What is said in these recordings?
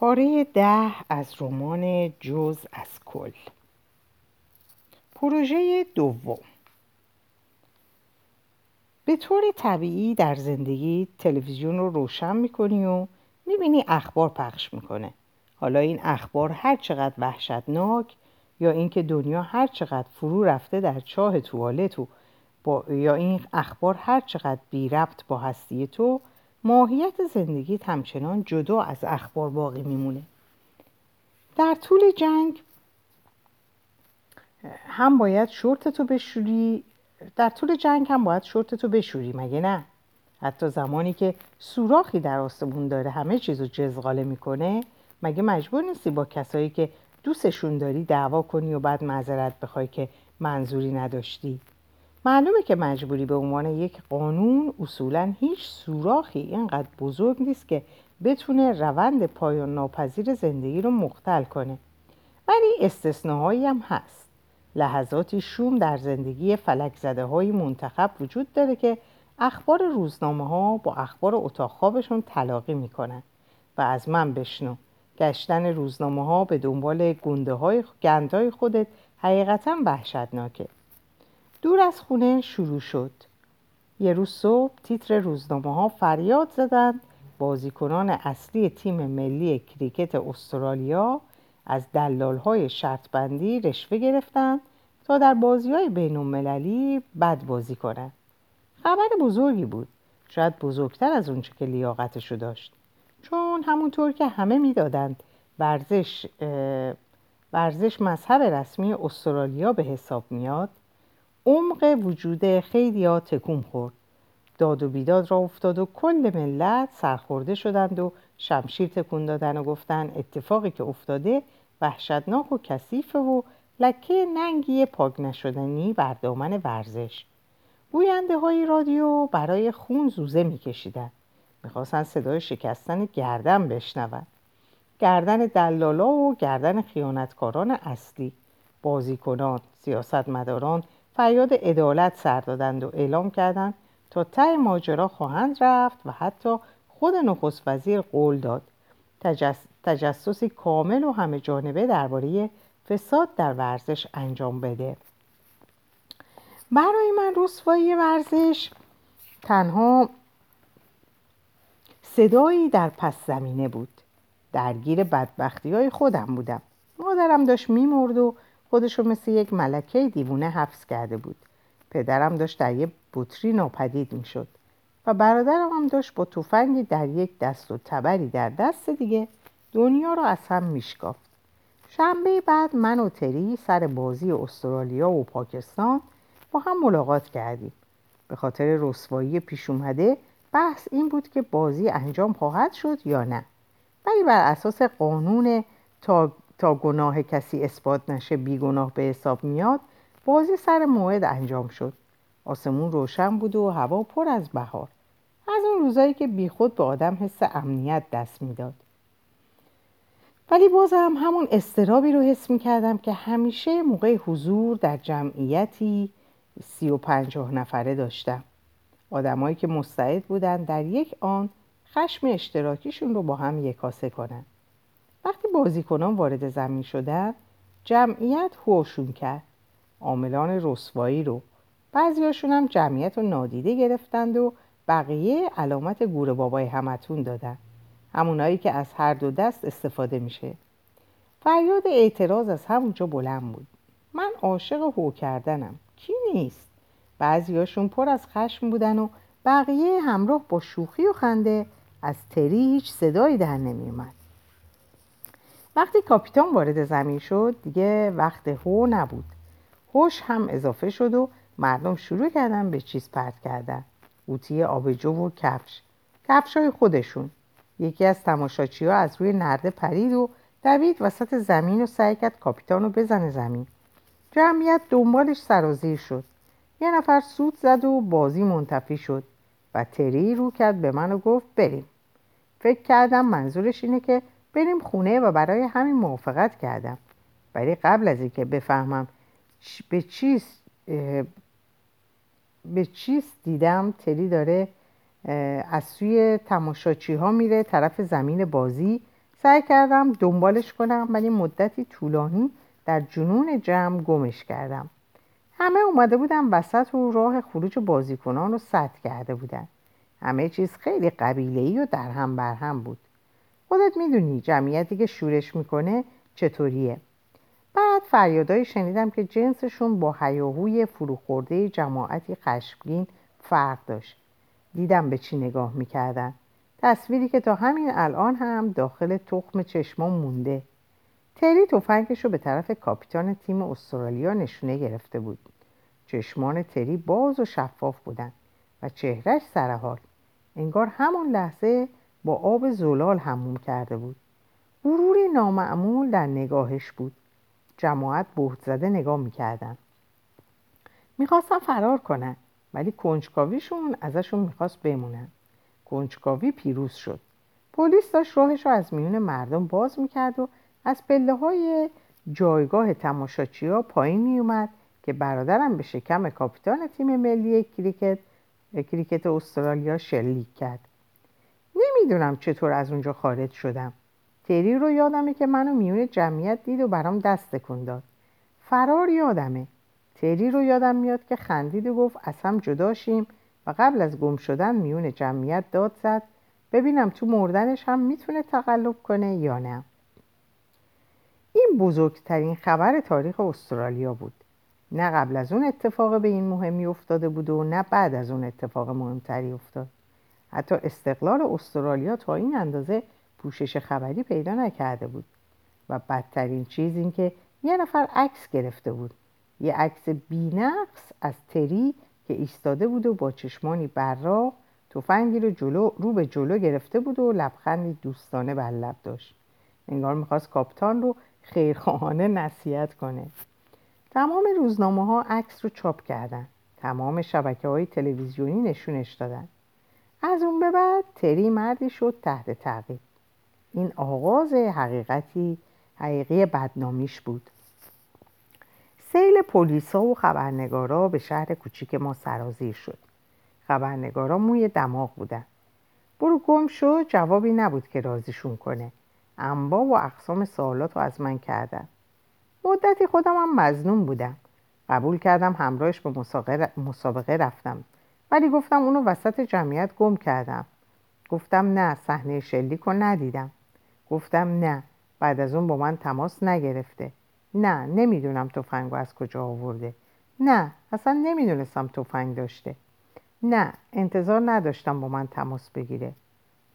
پاره 10 از رمان جزء از کل. پروژه دوم. به طور طبیعی در زندگی تلویزیون رو روشن میکنی و میبینی اخبار پخش میکنه. حالا این اخبار هر چقدر وحشتناک یا اینکه دنیا هر چقدر فرو رفته در چاه توالت و یا این اخبار هر چقدر بی ربط با هستی تو، ماهیت زندگی همچنان جدا از اخبار باقی میمونه. در طول جنگ هم باید شورتتو بشوری، مگه نه؟ حتی زمانی که سوراخی در آسمون داره همه چیزو جزغاله میکنه، مگه مجبور نیستی با کسایی که دوستشون داری دعوا کنی و بعد معذرت بخوای که منظوری نداشتی؟ معلومه که مجبوری به عنوان یک قانون اصولاً هیچ سوراخی اینقدر بزرگ نیست که بتونه روند پایان ناپذیر زندگی رو مختل کنه. ولی استثناهایی هم هست. لحظاتی شوم در زندگی فلک زده‌های منتخب وجود داره که اخبار روزنامه‌ها با اخبار اتاق خوابشون تلاقی میکنن. و از من بشنو، گشتن روزنامه‌ها به دنبال گندهای خودت حقیقتاً وحشتناکه. دور از خونه شروع شد. یه روز صبح تیتر روزنامه‌ها فریاد زدند بازیکنان اصلی تیم ملی کریکت استرالیا از دلال‌های شرطبندی رشوه گرفتند تا در بازی‌های بین‌المللی بد بازی کنند. خبر بزرگی بود، شاید بزرگتر از اون چه که لیاقتشو داشت. چون همونطور که همه می‌دادند ورزش مذهب رسمی استرالیا به حساب میاد، عمق وجود خیلیا تکون خورد. داد و بیداد را افتاد و کل ملت سرخورده شدند و شمشیر تکون دادن و گفتن اتفاقی که افتاده وحشتناک و کثیفه و لکه ننگی پاک نشدنی بر دامن ورزش. گوینده های رادیو برای خون زوزه می کشیدن. می خواستن صدای شکستن گردن بشنون. گردن دلالا و گردن خیانتکاران اصلی، بازیکنان، سیاستمداران فریاد عدالت سر دادند و اعلام کردند تا ته ماجرا خواهند رفت و حتی خود نخست وزیر قول داد تجسسی کامل و همه جانبه درباره فساد در ورزش انجام بده. برای من رسوایی ورزش تنها صدایی در پس زمینه بود. درگیر بدبختی‌های خودم بودم. مادرم داشت می‌مرد و خودشو مثل یک ملکه دیوونه حبس کرده بود. پدرم داشت در یک بطری ناپدید می شد و برادرم هم داشت با تفنگی در یک دست و تبری در دست دیگه دنیا رو از هم می شکافت. شنبه بعد من و تری سر بازی استرالیا و پاکستان با هم ملاقات کردیم. به خاطر رسوایی پیش اومده بحث این بود که بازی انجام خواهد شد یا نه. ولی بر اساس قانون تا گناه کسی اثبات نشه بی گناه به حساب میاد، بازی سر موعد انجام شد. آسمون روشن بود و هوا پر از بهار. از اون روزایی که بی خود به آدم حس امنیت دست میداد. ولی بازم همون اضطرابی رو حس میکردم که همیشه موقع حضور در جمعیتی 30 و 50 نفره داشتم. آدمایی که مستعد بودن در یک آن خشم اشتراکیشون رو با هم یکاسه کنن. وقتی بازیکنان وارد زمین شدند، جمعیت هوشون کرد. عاملان رسوایی رو. بعضیاشون هم جمعیت رو نادیده گرفتند و بقیه علامت گور بابای همتون دادن. همونایی که از هر دو دست استفاده میشه. فریاد اعتراض از همونجا بلند بود. من عاشق هو کردنم. کی نیست؟ بعضیاشون پر از خشم بودن و بقیه همراه با شوخی و خنده. از تری هیچ صدایی در نمیومد. وقتی کاپیتان وارد زمین شد دیگه وقت هو نبود. هوش هم اضافه شد و مردم شروع کردن به چیز پرت کردن. قوطی آبجو و کفشای خودشون. یکی از تماشاچی‌ها از روی نرده پرید و دوید وسط زمین و سعی کرد کاپیتان رو بزنه زمین. جمعیت دنبالش سرازیر شد. یه نفر سوت زد و بازی منتفی شد و تری رو کرد به من و گفت بریم. فکر کردم منظورش اینه که بریم خونه و برای همین موافقت کردم. ولی قبل از اینکه بفهمم به چیز دیدم تری داره از سوی تماشاچی ها میره طرف زمین بازی، سعی کردم دنبالش کنم ولی مدتی طولانی در جنون جمع گمش کردم. همه اومده بودن وسط و راه خروج بازیکنان رو سد کرده بودن. همه چیز خیلی قبیله‌ای و درهم برهم بود. خودت میدونی جمعیتی که شورش میکنه چطوریه. بعد فریادایی شنیدم که جنسشون با هیاهوی فروخورده جماعتی خشمگین فرق داشت. دیدم به چی نگاه میکردن. تصویری که تا همین الان هم داخل تخم چشمام مونده. تری تفنگش رو به طرف کاپیتان تیم استرالیا نشونه گرفته بود. چشمان تری باز و شفاف بودن و چهرهش سرحال. انگار همون لحظه با آب زلال حموم کرده بود. غروری نامعمول در نگاهش بود. جماعت بهت زده نگاه میکردن. میخواستن فرار کنن ولی کنجکاویشون ازشون میخواست بمونن. کنجکاوی پیروز شد. پلیس داشت راهش رو از میون مردم باز میکرد و از پله‌های جایگاه تماشاچی‌ها پایین میومد که برادرم به شکم کاپیتان تیم ملی کریکت استرالیا شلیک کرد. نمیدونم چطور از اونجا خارج شدم. تری رو یادمه که منو میون جمعیت دید و برام دست تکون داد. فرار یادمه. تری رو یادم میاد که خندید و گفت از هم جداشیم و قبل از گم شدن میون جمعیت داد زد ببینم تو مردنش هم میتونه تقلب کنه یا نه. این بزرگترین خبر تاریخ استرالیا بود. نه قبل از اون اتفاق به این مهمی افتاده بود و نه بعد از اون اتفاق مهمتری افتاد. حتی استقلال استرالیا تا این اندازه پوشش خبری پیدا نکرده بود و بدترین چیز این که یه نفر عکس گرفته بود. یه عکس بی‌نقص از تری که ایستاده بود و با چشمانی براق تفنگی رو به جلو گرفته بود و لبخندی دوستانه بر لب داشت. انگار می‌خواست کاپیتان رو خیرخواهانه نصیحت کنه. تمام روزنامه‌ها عکس رو چاپ کردن. تمام شبکه‌های تلویزیونی نشونش دادن. از اون به بعد تری مردی شد تحت تعقیب. این آغاز حقیقی بدنامیش بود. سیل پلیسا و خبرنگارا به شهر کوچیک ما سرازیر شد. خبرنگارا موی دماغ بودن. برو گم شو جوابی نبود که راضیشون کنه. انواع و اقسام سوالات رو از من کردن. مدتی خودم هم مظنون بودم. قبول کردم همراهش به مسابقه رفتم. ولی گفتم اونو وسط جمعیت گم کردم. گفتم نه صحنه شلیک رو ندیدم. گفتم نه بعد از اون با من تماس نگرفته. نه نمیدونم تفنگو از کجا آورده. نه اصلا نمیدونستم تفنگ داشته. نه انتظار نداشتم با من تماس بگیره.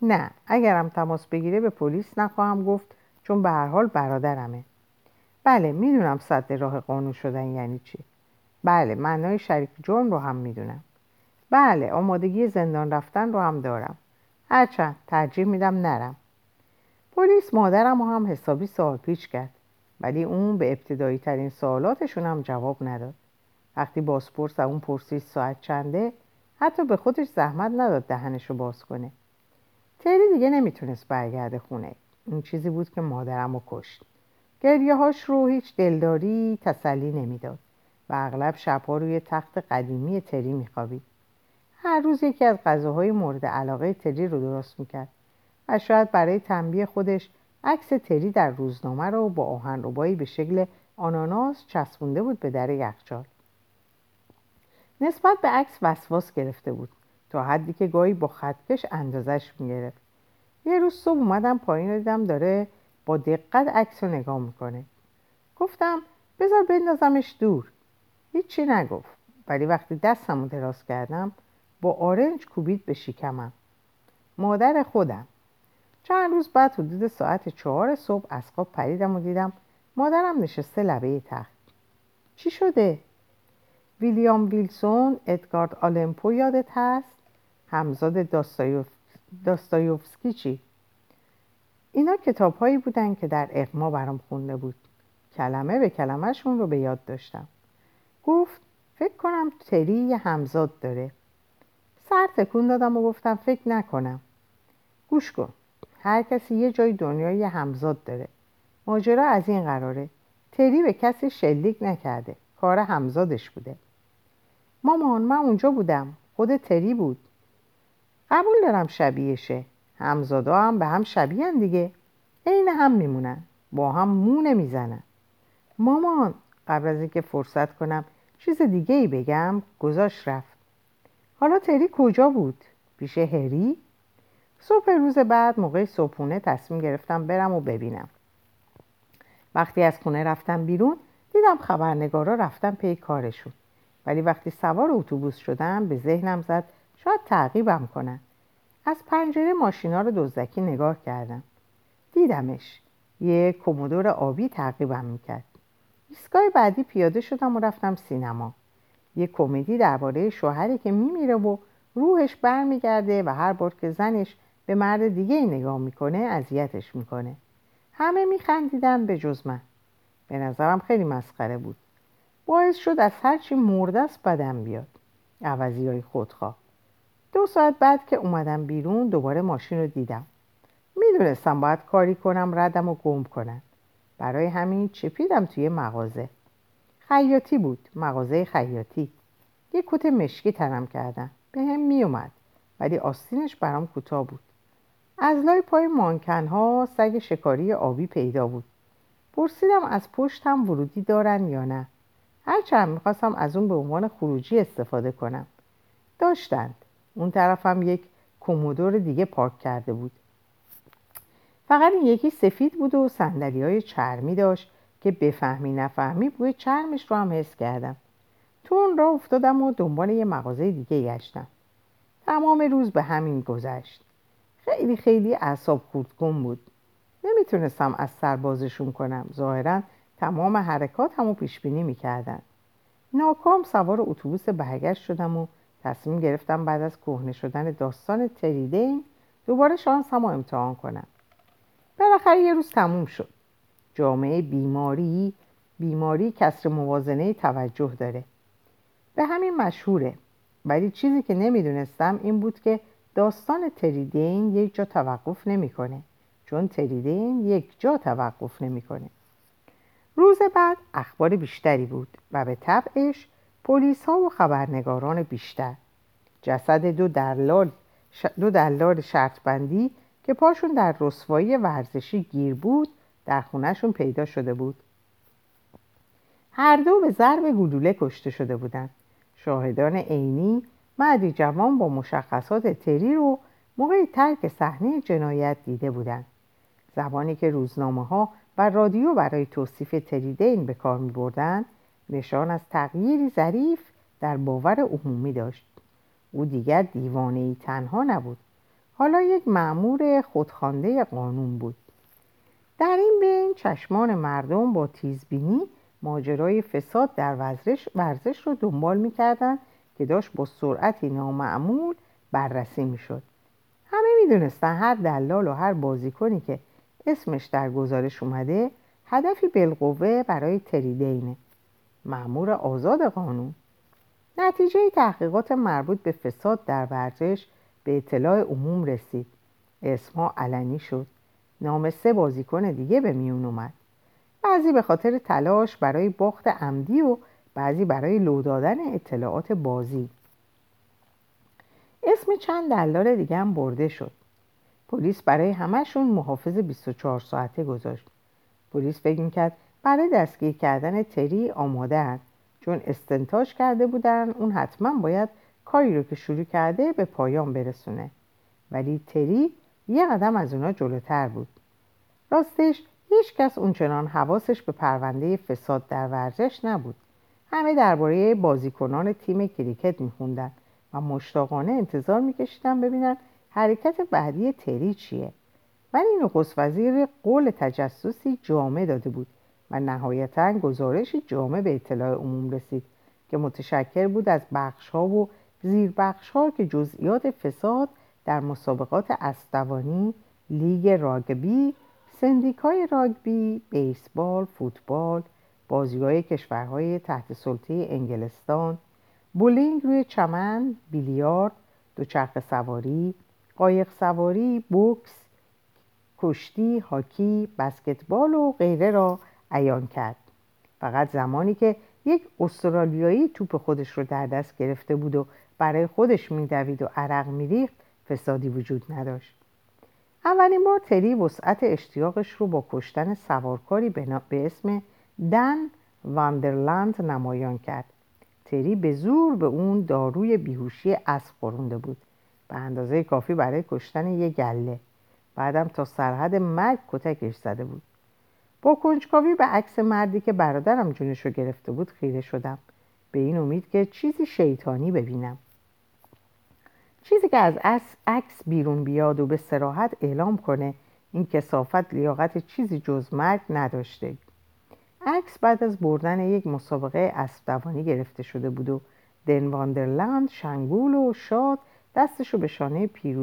نه اگرم تماس بگیره به پلیس نخواهم گفت چون به هر حال برادرمه. بله میدونم سد راه قانون شدن یعنی چی. بله معنای شریک جرم رو هم میدونم. بله آمادگی زندان رفتن رو هم دارم. هرچند ترجیح میدم نرم. پلیس مادرم هم حسابی سوالپیچ کرد ولی اون به ابتدایی ترین سوالاتشون هم جواب نداد. وقتی بازپرس اون پرسید ساعت چنده حتی به خودش زحمت نداد دهنش رو باز کنه. تری دیگه نمیتونست برگرده خونه. این چیزی بود که مادرم رو کشت. گریه‌هاش رو هیچ دلداری تسلی نمیداد و اغلب شبها روی تخت قدیمی تری میخوابید. هر روز یکی از غذاهای مورد علاقه تری رو درست میکرد و شاید برای تنبیه خودش عکس تری در روزنامه رو با آهنربایی به شکل آناناس چسبونده بود به در یخچال. نسبت به عکس وسواس گرفته بود تا حدی که گاهی با خطکش اندازش میگرفت. یه روز صبح اومدم پایین دیدم داره با دقت عکس رو نگاه میکنه. گفتم بذار بندازمش دور. هیچی نگفت ولی وقتی دستم رو دراز کردم با آرنج کوبید به شکمم. مادر خودم. چند روز بعد حدود ساعت 4 صبح از خواب پریدم و دیدم مادرم نشسته لبه تخت. چی شده؟ ویلیام ویلسون، ادگار آلن پو یادت هست؟ همزاد داستایوفسکی چی؟ اینا کتاب هایی بودن که در اغما برام خونده بود. کلمه به کلمه شون رو به یاد داشتم. گفت فکر کنم تری یه همزاد داره. سر تکون دادم و گفتم فکر نکنم. گوش کن. هر کسی یه جای دنیای یه همزاد داره. ماجرا از این قراره. تری به کسی شلیک نکرده. کار همزادش بوده. مامان من اونجا بودم. خود تری بود. قبول دارم شبیهشه. همزادا هم به هم شبیهن دیگه. عین هم میمونن، با هم مو نمیزنن. مامان قبل از اینکه فرصت کنم چیز دیگه ای بگم گذاش رفت. حالا تری کجا بود؟ پیش هری؟ صبح روز بعد موقع صبحونه تصمیم گرفتم برم و ببینم. وقتی از خونه رفتم بیرون دیدم خبرنگارا رفتن پی کارشون، ولی وقتی سوار اتوبوس شدم به ذهنم زد شاید تعقیبم کنن. از پنجره ماشینا رو دزدکی نگاه کردم، دیدمش، یه کومودور آبی تعقیبم میکرد. ایستگاه بعدی پیاده شدم و رفتم سینما. یه کمدی درباره شوهری که میمیره و روحش برمیگرده و هر بار که زنش به مرد دیگه نگاه میکنه اذیتش میکنه. همه میخندیدن به جز من. به نظرم خیلی مسخره بود. باعث شد از هرچی مرده است بدم بیاد. عوضیای خودخواه. 2 ساعت بعد که اومدم بیرون دوباره ماشین رو دیدم. میدونستم باید کاری کنم ردم و گم کنم. برای همین چپیدم توی مغازه. خیاطی بود، مغازه خیاطی. یه کت مشکی تنم کردن. به هم می اومد ولی آستینش برام کوتاه بود. از لای پای مانکن‌ها سگ شکاری آبی پیدا بود. پرسیدم از پشت هم ورودی دارن یا نه. هرچند می‌خواستم از اون به عنوان خروجی استفاده کنم. داشتند. اون طرف هم یک کومودور دیگه پارک کرده بود. فقط این یکی سفید بود و صندلی‌های چرمی داشت که بفهمی نفهمی بوی چرمش رو هم حس کردم. تو اون راه افتادم و دنبال یه مغازه دیگه گشتم. تمام روز به همین گذشت. خیلی اعصاب خردکن بود. نمیتونستم از سر بازشون کنم. ظاهراً تمام حرکاتمو پیش بینی میکردن. ناکام سوار اتوبوس برگشت شدم و تصمیم گرفتم بعد از کهنه شدن داستان تریدین دوباره شانسمو امتحان کنم. بالاخره یه روز تموم شد. جامعه بیماری کسر موازنه توجه داره. به همین مشهوره. ولی چیزی که نمیدونستم این بود که داستان تریدین یک جا توقف نمیکنه. چون تریدین یک جا توقف نمیکنه. روز بعد اخبار بیشتری بود و به طبعش پلیس ها و خبرنگاران بیشتر. جسد دو دلال شرطبندی که پاشون در رسوایی ورزشی گیر بود در خونهشون پیدا شده بود. هر دو به ضرب گلوله کشته شده بودند. شاهدان عینی مردی جوان با مشخصات تری رو موقع ترک صحنه جنایت دیده بودند. زبانی که روزنامه‌ها و رادیو برای توصیف تریدین به کار می‌بردند نشان از تغییری ظریف در باور عمومی داشت. او دیگر دیوانه‌ای تنها نبود. حالا یک مأمور خودخوانده قانون بود. در این بین چشمان مردم با تیزبینی ماجرای فساد در ورزش رو دنبال می‌کردند که داشت با سرعتی نامعمول بررسی می‌شد. همه می‌دونستن هر دلال و هر بازیکنی که اسمش در گزارش اومده هدفی بالقوه برای تریدینه، مأمور آزاد قانون. نتیجه تحقیقات مربوط به فساد در ورزش به اطلاع عموم رسید. اسمها علنی شد. نام 3 بازیکن دیگه به میون اومد. بعضی به خاطر تلاش برای باخت عمدی و بعضی برای لو دادن اطلاعات بازی. اسم چند دلال دیگه هم برده شد. پلیس برای همه‌شون محافظ 24 ساعته گذاشت. پلیس فکر می‌کرد برای دستگیر کردن تری آماده‌اند، چون استنتاج کرده بودن اون حتماً باید کاری رو که شروع کرده به پایان برسونه. ولی تری یه قدم از اونا جلوتر بود. راستش هیچ کس اونچنان حواسش به پرونده فساد در ورزش نبود. همه درباره بازیکنان تیم کریکت می‌خوندن و مشتاقانه انتظار می‌کشیدن ببینن حرکت بعدی تری چیه. ولی نخست وزیر قول تجسسی جامع داده بود و نهایتاً گزارش جامع به اطلاع عموم رسید که متشکل بود از بخش‌ها و زیربخش‌ها که جزئیات فساد در مسابقات اسطوانی، لیگ راگبی، سندیکای راگبی، بیسبال، فوتبال، بازی‌های کشورهای تحت سلطه انگلستان، بولینگ روی چمن، بیلیارد، دوچرخه سواری، قایق سواری، بوکس، کشتی، هاکی، بسکتبال و غیره را عیان کرد. فقط زمانی که یک استرالیایی توپ خودش رو در دست گرفته بود و برای خودش می‌دوید و عرق می‌ریخت فسادی وجود نداشت. اولین بار تری وسعت اشتیاقش رو با کشتن سوارکاری به اسم دن واندرلند نمایان کرد. تری به زور به اون داروی بیهوشی اسب قرونده بود به اندازه کافی برای کشتن یه گله، بعدم تا سرحد مرگ کتکش زده بود. با کنجکاوی به عکس مردی که برادرم جونشو گرفته بود خیره شدم، به این امید که چیزی شیطانی ببینم، چیزی که از عکس بیرون بیاد و به صراحت اعلام کنه این کثافت لیاقت چیزی جز مرگ نداشته. عکس بعد از بردن یک مسابقه اسب‌دوانی گرفته شده بود و دن واندرلند شنگول و شاد دستشو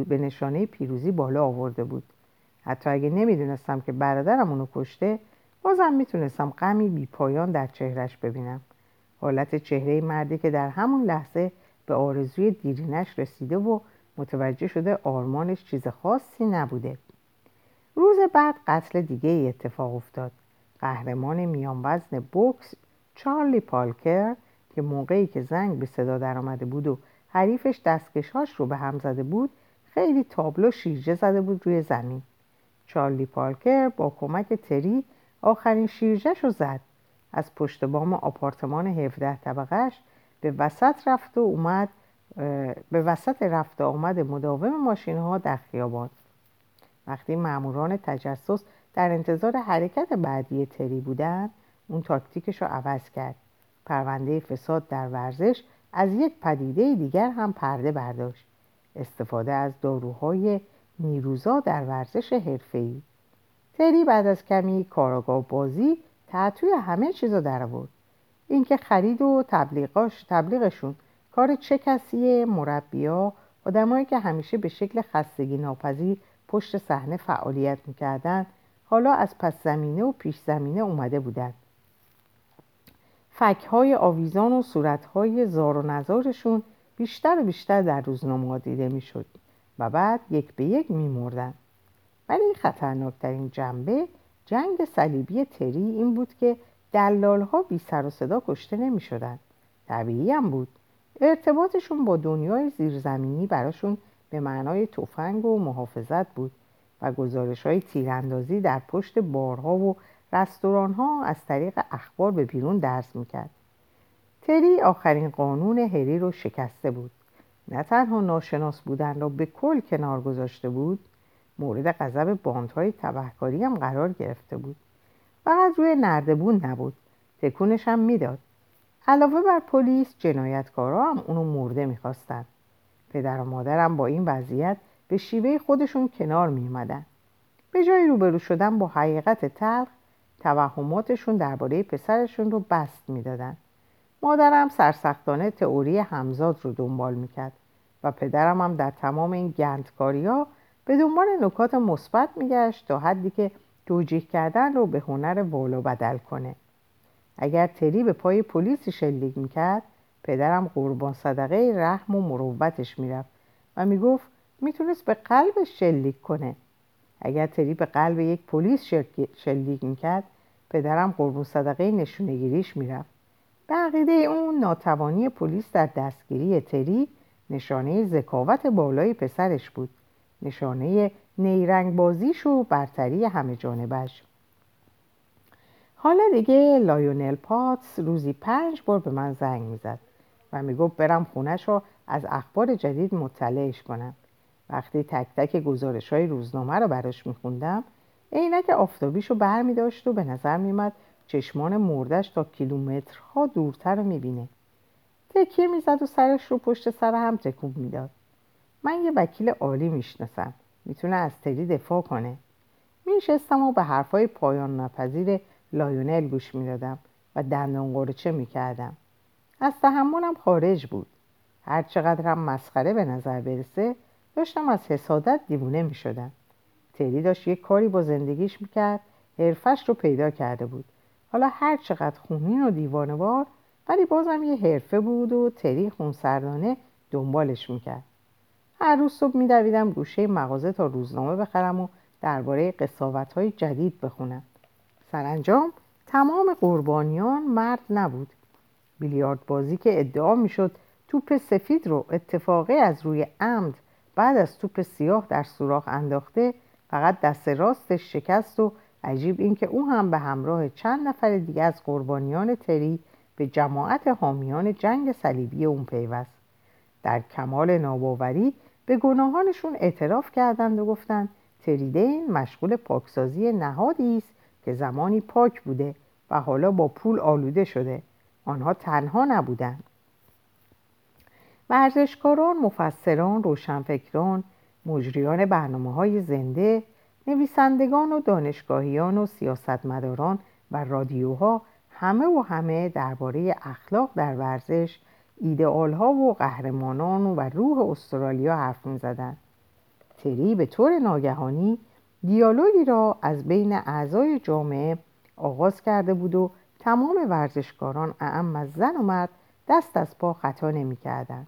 به نشانه پیروزی بالا آورده بود. حتی اگه نمیدونستم که برادرم اونو کشته، بازم میتونستم غمی بی پایان در چهرش ببینم. حالت چهره مردی که در همون لحظه به آرزوی دیرینش رسیده و متوجه شده آرمانش چیز خاصی نبوده. روز بعد قتل دیگه اتفاق افتاد. قهرمان میان وزن بوکس چارلی پالکر که موقعی که زنگ به صدا در آمده بود و حریفش دستکش‌هاش رو به هم زده بود، خیلی تابلو شیرجه زده بود روی زمین. چارلی پالکر با کمک تری آخرین شیرجه‌ش رو زد. از پشت بام آپارتمان 17 طبقه‌اش به وسط رفت و اومد، به وسط رفت و آمد مداوم ماشین‌ها در خیابان. وقتی ماموران تجسس در انتظار حرکت بعدی تری بودن، اون تاکتیکش رو عوض کرد. پرونده فساد در ورزش از یک پدیده دیگر هم پرده برداشت. استفاده از داروهای نیروزا در ورزش حرفه‌ای. تری بعد از کمی کاراگاه بازی تعطوی همه چیزو در آورد. اینکه خرید و تبلیغشون کار چه کسیه، مربی‌ها، آدمایی که همیشه به شکل خستگی ناپذیر پشت صحنه فعالیت می‌کردن، حالا از پس زمینه و پیش زمینه اومده بودن. فک‌های آویزان و صورت‌های زار و نزارشون بیشتر و بیشتر در روزنامه‌ها دیده می‌شد و بعد یک به یک می‌مردن. ولی خطرناک‌ترین جنبه جنگ صلیبی تری این بود که دلال‌ها بی سر و صدا کشته نمی‌شدن. طبیعی هم بود. ارتباطشون با دنیای زیرزمینی براشون به معنای تفنگ و محافظت بود و گزارش‌های تیراندازی در پشت بارها و رستوران‌ها از طریق اخبار به بیرون درز می‌کرد. تری آخرین قانون هری رو شکسته بود. نه تنها ناشناس بودن را به کل کنار گذاشته بود، مورد غضب باندهای تبهکاری هم قرار گرفته بود. فقط روی نردبون نبود، تکونش هم میداد. علاوه بر پلیس، جنایتکارا هم اونو مرده می‌خواستن. پدر و مادرم با این وضعیت به شیوه خودشون کنار می‌آمدن. به جای روبرو شدن با حقیقت تلخ، توهماتشون درباره پسرشون رو بست می‌دادن. مادرم سرسختانه تئوری همزاد رو دنبال می‌کرد و پدرم هم در تمام این گندکاری‌ها به دنبال نکات مثبت می‌گشت تا حدی که توجیه کردن رو به هنر والا بدل کنه. اگر تری به پای پلیس شلیک می‌کرد، پدرم قربان صدقه رحم و مروتش می‌رفت و میگفت میتونست به قلبش شلیک کنه. اگر تری به قلب یک پلیس شلیک می‌کرد، پدرم قربان صدقه نشونه‌گیریش می‌رفت. به عقیده اون، ناتوانی پلیس در دستگیری تری نشانه ذکاوت بالای پسرش بود، نشانه نیرنگ بازیش و برتری همه جانبش. حالا دیگه لایونل پاتس روزی 5 بار به من زنگ میزد و میگفت برم خونش رو از اخبار جدید مطلعش کنم. وقتی تک تک گزارش های روزنامه رو براش میخوندم، عینک آفتابیش رو بر میداشت و به نظر میمد چشمان مردش تا کیلومترها دورتر رو میبینه. تکیه میزد و سرش رو پشت سر هم تکون میداد. من یه وکیل عالی میشناسم، میتونه از تری دفاع کنه. میشستم و به حرفای پایان نپذیر لایونل گوش میدادم و دندان قرچه میکردم. از تحملم خارج بود. هر چقدرم مسخره به نظر برسه، داشتم از حسادت دیوونه میشدم. تری داشت یه کاری با زندگیش میکرد، حرفش رو پیدا کرده بود. حالا هر چقدر خونین و دیوانه‌وار، ولی بازم یه حرفه بود و تری خونسردانه دنبالش میکرد. هر روز صبح می‌دویدم گوشه مغازه تا روزنامه بخرم و درباره قضاوت‌های جدید بخونم. سرانجام تمام قربانیان مرد نبود. بیلیارد بازی که ادعا می‌شد توپ سفید رو اتفاقی از روی عمد بعد از توپ سیاه در سوراخ انداخته، فقط دست راستش شکست و عجیب این که او هم به همراه چند نفر دیگه از قربانیان تری به جماعت حامیان جنگ صلیبی اون پیوست. در کمال ناباوری به گناهانشون اعتراف کردند و گفتند تریدین مشغول پاکسازی نهادی است که زمانی پاک بوده و حالا با پول آلوده شده. آنها تنها نبودند. ورزشکاران، مفسران، روشنفکران، مجریان برنامه‌های زنده، نویسندگان و دانشگاهیان و سیاستمداران و رادیوها همه درباره اخلاق در ورزش، ایدئال‌ها و قهرمانان و روح استرالیا حرف می‌زدند. تری به طور ناگهانی دیالوگی را از بین اعضای جامعه آغاز کرده بود و تمام ورزشکاران اعم زن و مرد دست از پا خطا نمی‌کردند.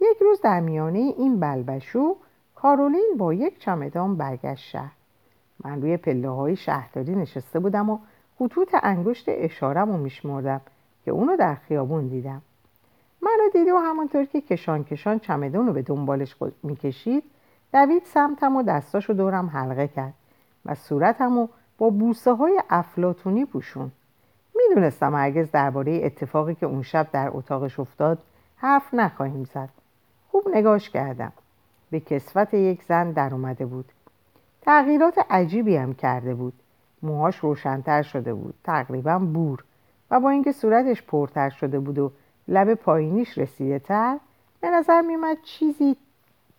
یک روز در میانه این بلبشو کارولین با یک چمدان برگشت شهر. من روی پله‌های شهرداری نشسته بودم و خطوط انگشت اشاره‌مو میشمردم که اونو در خیابون دیدم. منو دید و همونطور که کشان کشان چمدانو به دنبالش میکشید دوید سمتم و دستاشو دورم حلقه کرد و صورتمو با بوسه‌های افلاطونی پوشون. میدونستم هرگز درباره اتفاقی که اون شب در اتاقش افتاد حرف نخواهیم زد. خوب نگاش کردم. به کسوت یک زن در اومده بود. تغییرات عجیبی هم کرده بود. موهاش روشن‌تر شده بود، تقریباً بور، و با اینکه صورتش پرتر شده بود و لب پایینیش رسیده تر، به نظر می‌آمد چیزی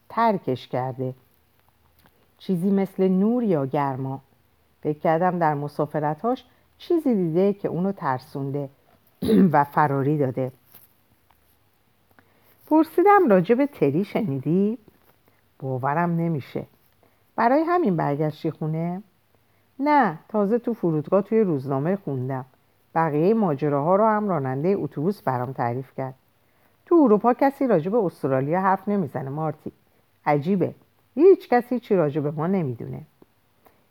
ترکش کرده. چیزی مثل نور یا گرما. فکر کردم در مسافرت‌هاش چیزی دیده که اونو ترسونده و فراری داده. پرسیدم راجب تری شنیدی؟ باورم نمیشه. برای همین برگشتی خونه؟ نه، تازه تو فرودگاه توی روزنامه خوندم. بقیه ماجراها رو هم راننده اتوبوس برام تعریف کرد. تو اروپا کسی راجب استرالیا حرف نمیزنه مارتی. عجیبه. هیچ کسی چی راجب ما نمیدونه.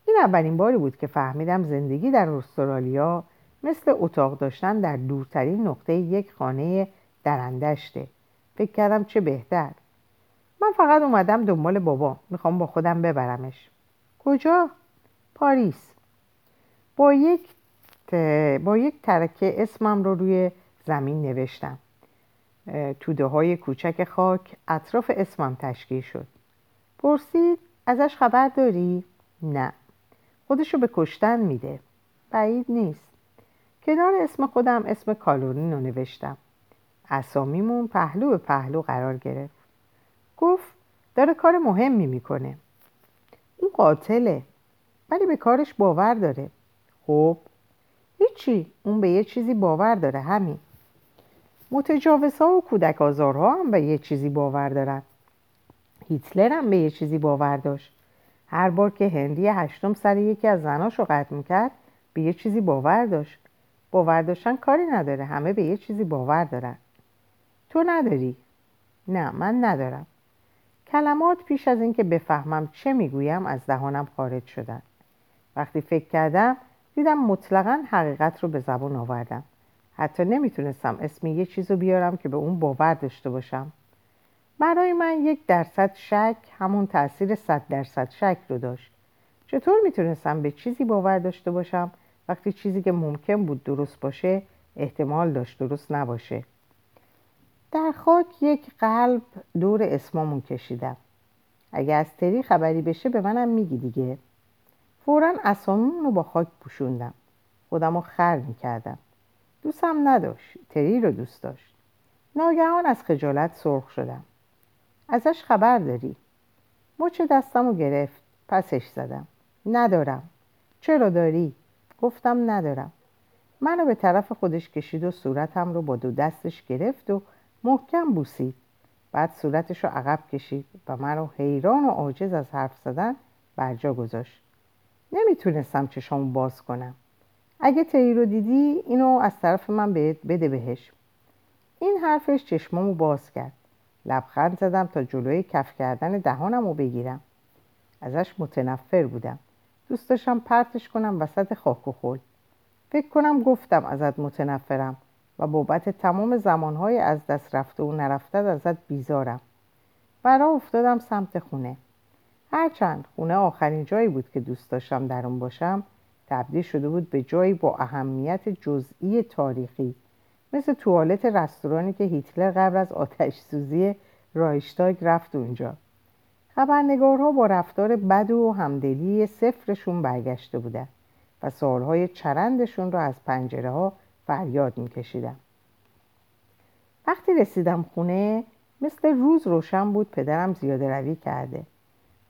این اولین باری بود که فهمیدم زندگی در استرالیا مثل اتاق داشتن در دورترین نقطه یک خانه درندشته. فکر کردم چه بهتر. من فقط اومدم دنبال بابا. میخوام با خودم ببرمش. کجا؟ پاریس. با یک ترکه اسمم رو روی زمین نوشتم. توده های کوچک خاک اطراف اسمم تشکیل شد. پرسید ازش خبر داری؟ نه. خودشو به کشتن میده. بعید نیست. کنار اسم خودم اسم کالورین رو نوشتم. اسامیمون پهلو به پهلو قرار گرفت. گفت داره کار مهمی میکنه. اون قاتله ولی به کارش باور داره. خب هیچی، اون به یه چیزی باور داره، همین. متجاوزها و کودک آزارها هم به یه چیزی باور دارن. هیتلر هم به یه چیزی باور داشت. هر بار که هنری هشتم سر یکی از زناشو قتل میکرد به یه چیزی باور داشت. باور داشتن کاری نداره، همه به یه چیزی باور دارن. تو نداری؟ نه، من ندارم. کلمات پیش از اینکه بفهمم چه میگویم از دهانم خارج شدن. وقتی فکر کردم دیدم مطلقاً حقیقت رو به زبان آوردم. حتی نمیتونستم اسم یه چیز رو بیارم که به اون باور داشته باشم. برای من 1% شک همون تأثیر 100% شک رو داشت. چطور میتونستم به چیزی باور داشته باشم وقتی چیزی که ممکن بود درست باشه احتمال داشت درست نباشه؟ در خاک یک قلب دور اسمامون کشیدم. اگه از تری خبری بشه به منم میگی دیگه. فوراً اسامیمون رو با خاک پوشوندم. خودم رو خر میکردم. دوستم نداشت. تری رو دوست داشت. ناگهان از خجالت سرخ شدم. ازش خبر داری؟ مچ دستم رو گرفت. پسش زدم. ندارم. چرا داری؟ گفتم ندارم. منو به طرف خودش کشید و صورتم رو با دو دستش گرفت و محکم بوسید. بعد صورتش رو عقب کشید و من رو حیران و عاجز از حرف زدن برجا گذاشت. نمیتونستم چشامو باز کنم. اگه تری رو دیدی اینو از طرف من بده بهش. این حرفش چشمامو باز کرد. لبخند زدم تا جلوی کف کردن دهانمو بگیرم. ازش متنفر بودم. دوست داشتم پرتش کنم وسط خاک و خل. فکر کنم گفتم ازت متنفرم و بابت تمام زمانهای از دست رفته و نرفته ازت بیزارم. برا افتادم سمت خونه. هرچند خونه آخرین جایی بود که دوست داشتم در آن باشم، تبدیل شده بود به جایی با اهمیت جزئی تاریخی، مثل توالت رستورانی که هیتلر قبل از آتش‌سوزی رایشتاگ رفت اونجا. خبرنگارها با رفتار بد و همدلی صفرشون برگشته بودن و سوالهای چرندشون را از پنجره‌ها فریاد می‌کشیدن. وقتی رسیدم خونه، مثل روز روشن بود پدرم زیاده‌روی کرده.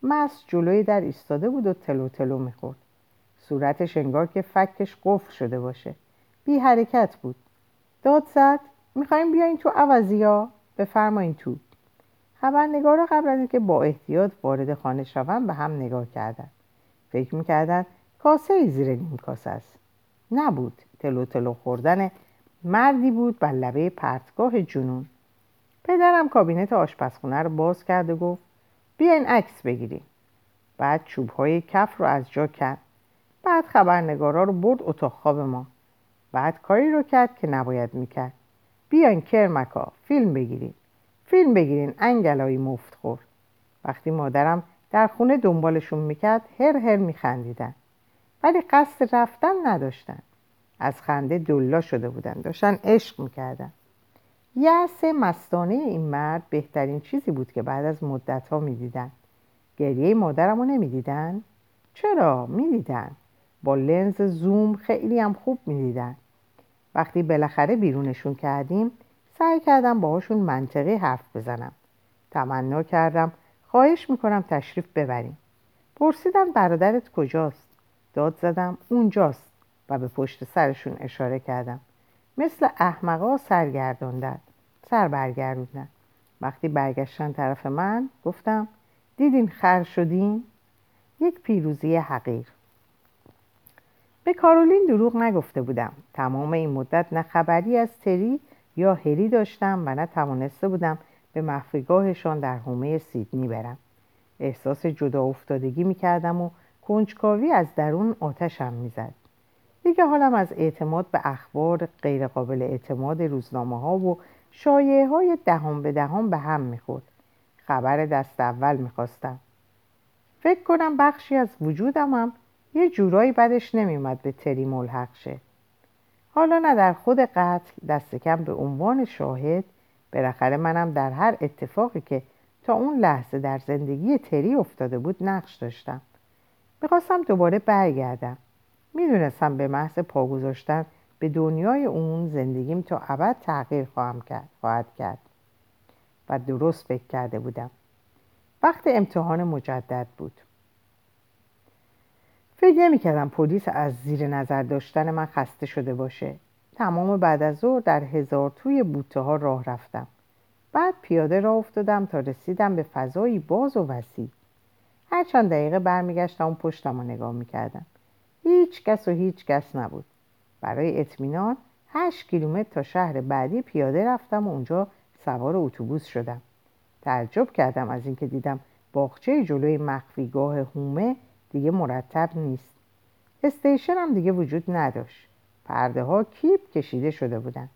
مست جلوی در ایستاده بود و تلو تلو می‌خورد. صورتش انگار که فکش قفل شده باشه. بی حرکت بود. داد زد: می‌خوایم بیاین تو عوضیا؟ بفرمایین تو. خبرنگارا قبل از اینکه با احتیاط وارد خانه شوند به هم نگاه کردند. فکر می‌کردند کاسه زیر نیم کاسه است. نبود. تلو تلو خوردن مردی بود بر لبه پرتگاه جنون. پدرم کابینت آشپزخونه رو باز کرد و گفت: بیاین عکس بگیریم. بعد چوب‌های کف رو از جا کند. بعد خبرنگارا رو برد اتاق خواب ما. بعد کاری رو کرد که نباید میکرد. بیاین کرمکا فیلم بگیریم. فیلم بگیرین انگلایی مفت خور. وقتی مادرم در خونه دنبالشون میکرد هر هر میخندیدن، ولی قصد رفتن نداشتن. از خنده دلا شده بودن، داشتن عشق میکردن. یأس مستانه این مرد بهترین چیزی بود که بعد از مدتها میدیدن. گریه مادرم رو نمیدیدن؟ چرا؟ میدیدن. با لنز زوم خیلی هم خوب میدیدن. وقتی بالاخره بیرونشون کردیم سعی کردم باهاشون منطقی حرف بزنم. تمنا کردم: خواهش میکنم تشریف ببریم. پرسیدم: برادرت کجاست؟ داد زدم: اونجاست، و به پشت سرشون اشاره کردم. مثل احمقا سرگرداندن، سر برگردوندن. وقتی برگشتن طرف من گفتم: دیدین خر شدین؟ یک پیروزی حقیر. به کارولین دروغ نگفته بودم. تمام این مدت نه خبری از تری یا هری داشتم و نه توانسته بودم به مخفیگاهشان در حومه سیدنی برم. احساس جدا افتادگی میکردم و کنجکاوی از درون آتشم میزد. دیگه حالم از اعتماد به اخبار غیرقابل اعتماد روزنامه ها و شایعه های دهم به دهم به هم میخورد. خبر دست اول میخواستم. فکر کنم بخشی از وجودم هم یه جورایی بدش نمیومد به تری ملحق شه. حالا نه در خود قتل، دست کم به عنوان شاهد، بالاخره منم در هر اتفاقی که تا اون لحظه در زندگی تری افتاده بود نقش داشتم. میخواستم دوباره برگردم. میدونستم به محض پا گذاشتن به دنیای اون زندگیم تا ابد تغییر خواهد کرد و درست فکر کرده بودم. وقت امتحان مجدد بود. فکر نمی‌کردم پلیس از زیر نظر داشتن من خسته شده باشه. تمام بعد از ظهر در هزار توی بوته‌ها راه رفتم. بعد پیاده راه افتادم تا رسیدم به فضایی باز و وسیع. هر چند دقیقه برمیگشتم و پشتم رو نگاه می‌کردم. هیچ کس نبود. برای اطمینان 8 کیلومتر تا شهر بعدی پیاده رفتم و اونجا سوار اتوبوس شدم. تعجب کردم از اینکه دیدم باغچه جلوی مخفیگاه هومه دیگه مرتب نیست. استیشن هم دیگه وجود نداشت. پرده ها کیپ کشیده شده بودن.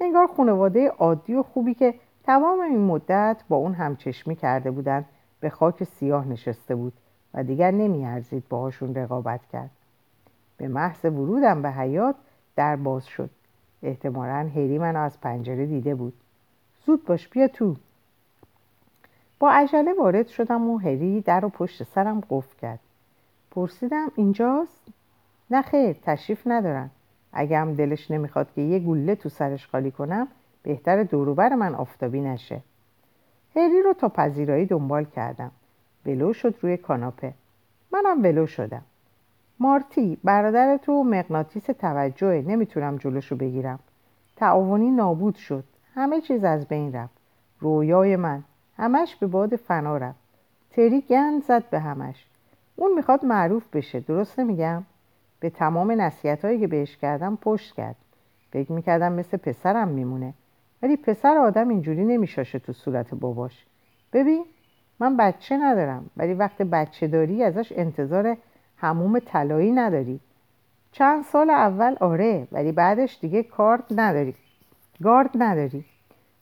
انگار خانواده عادی و خوبی که تمام این مدت با اون همچشمی کرده بودن به خاک سیاه نشسته بود و دیگر نمیارزید باهاشون رقابت کرد. به محض ورودم به حیاط در باز شد. احتمالاً هری منو از پنجره دیده بود. زود باش بیا تو. با عجله وارد شدم و هری در رو پشت سرم قفل کرد. پرسیدم: اینجاست؟ نه خیر، تشریف ندارن. اگه هم دلش نمیخواد که یه گله تو سرش خالی کنم، بهتر دوروبر من آفتابی نشه. هری رو تا پذیرایی دنبال کردم. ولو شد روی کاناپه. منم ولو شدم. مارتی برادر تو مغناطیس توجهه، نمیتونم جلوشو بگیرم. تعاونی نابود شد. همه چیز از بین رفت. رویای من همش به باد فنا رفت. تری گند زد به همش. اون میخواد معروف بشه، درست نمیگم؟ به تمام نصیحتایی که بهش کردم پشت کرد. فکر میکردم مثل پسرم میمونه، ولی پسر آدم اینجوری نمیشاشه تو صورت باباش. ببین من بچه ندارم، ولی وقت بچه داری ازش انتظار هموم طلایی نداری. چند سال اول آره، ولی بعدش دیگه گارد نداری.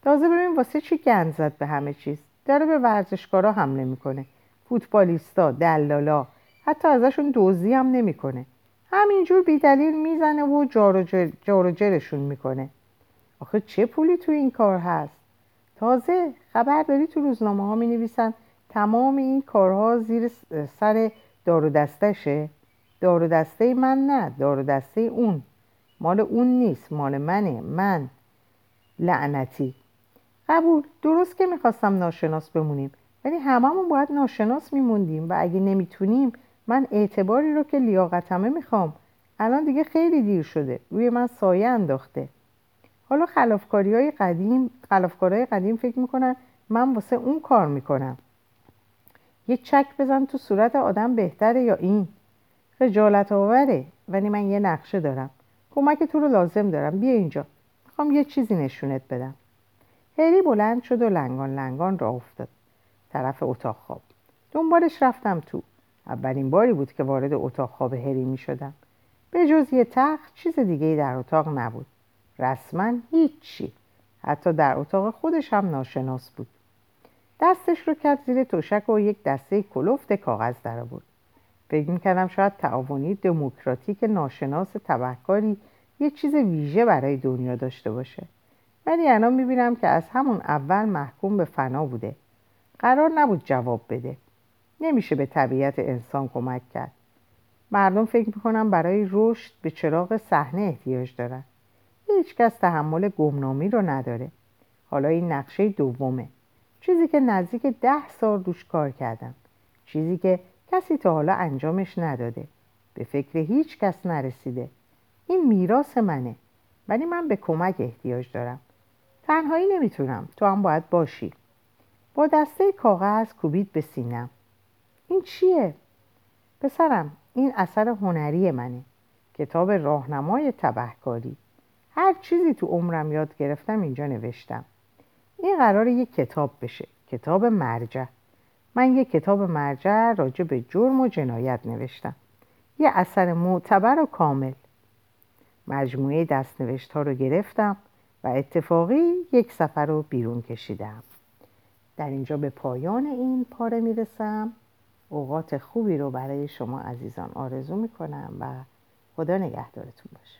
تازه ببین واسه چی گند زد به همه چیز. داره به ورزشکارا حمله میکنه. فوتبالیستا، دلالا، حتی ازشون دوزی هم نمیکنه. همینجور بیدلیل میزنه و جارجرشون میکنه. آخه چه پولی تو این کار هست؟ تازه خبر داری تو روزنامه ها می نویسن تمام این کارها زیر سر دارودستشه. دارودسته من نه، دارودسته اون. مال اون نیست، مال منه. من لعنتی. قبول، درست که میخواستم ناشناس بمونیم، ولی هممون باید ناشناس میموندیم و اگه نمیتونیم، من اعتباری رو که لیاقتمه میخوام. الان دیگه خیلی دیر شده، روی من سایه انداخته. حالا خلافکارهای قدیم فکر میکنن من واسه اون کار میکنم. یه چک بزن تو صورت آدم بهتره یا این؟ خجالت آوره، ولی من یه نقشه دارم. کمک تو رو لازم دارم، بیا اینجا. میخوام یه چیزی نشونت بدم. هری بلند شد و لنگان لنگان راه افتاد طرف اتاق خواب. دنبالش رفتم تو. اولین باری بود که وارد اتاق خواب هری میشدم. به جز یه تخت چیز دیگه‌ای در اتاق نبود. رسما هیچی. حتی در اتاق خودش هم ناشناس بود. دستش رو کرد زیر توشک و یک دسته کلفت کاغذ درآورد. فکر می‌کردم شاید تعاونی دموکراتیک ناشناس تبهکاری یه چیز ویژه برای دنیا داشته باشه. ولی الان می‌بینم که از همون اول محکوم به فنا بوده. قرار نبود جواب بده. نمیشه به طبیعت انسان کمک کرد. مردم فکر می‌کنم برای رشد به چراغ صحنه احتیاج دارن. هیچ کس تحمل گمنامی رو نداره. حالا این نقشه دومه. چیزی که نزدیک 10 سال روش کار کردم. چیزی که کسی تا حالا انجامش نداده. به فکر هیچ کس نرسیده. این میراث منه. ولی من به کمک احتیاج دارم. تنهایی نمیتونم. تو هم باید باشی. با دسته کاغذ کوبید به سینم. این چیه؟ پسرم، این اثر هنری منه. کتاب راهنمای تبهکاری. هر چیزی تو عمرم یاد گرفتم اینجا نوشتم. این قراره یک کتاب بشه. کتاب مرجع. من یک کتاب مرجع راجع به جرم و جنایت نوشتم. یه اثر معتبر و کامل. مجموعه دست نوشت‌ها رو گرفتم و اتفاقی یک سفر رو بیرون کشیدم. در اینجا به پایان این پاره میرسم. اوقات خوبی رو برای شما عزیزان آرزو میکنم و خدا نگهدارتون باشه.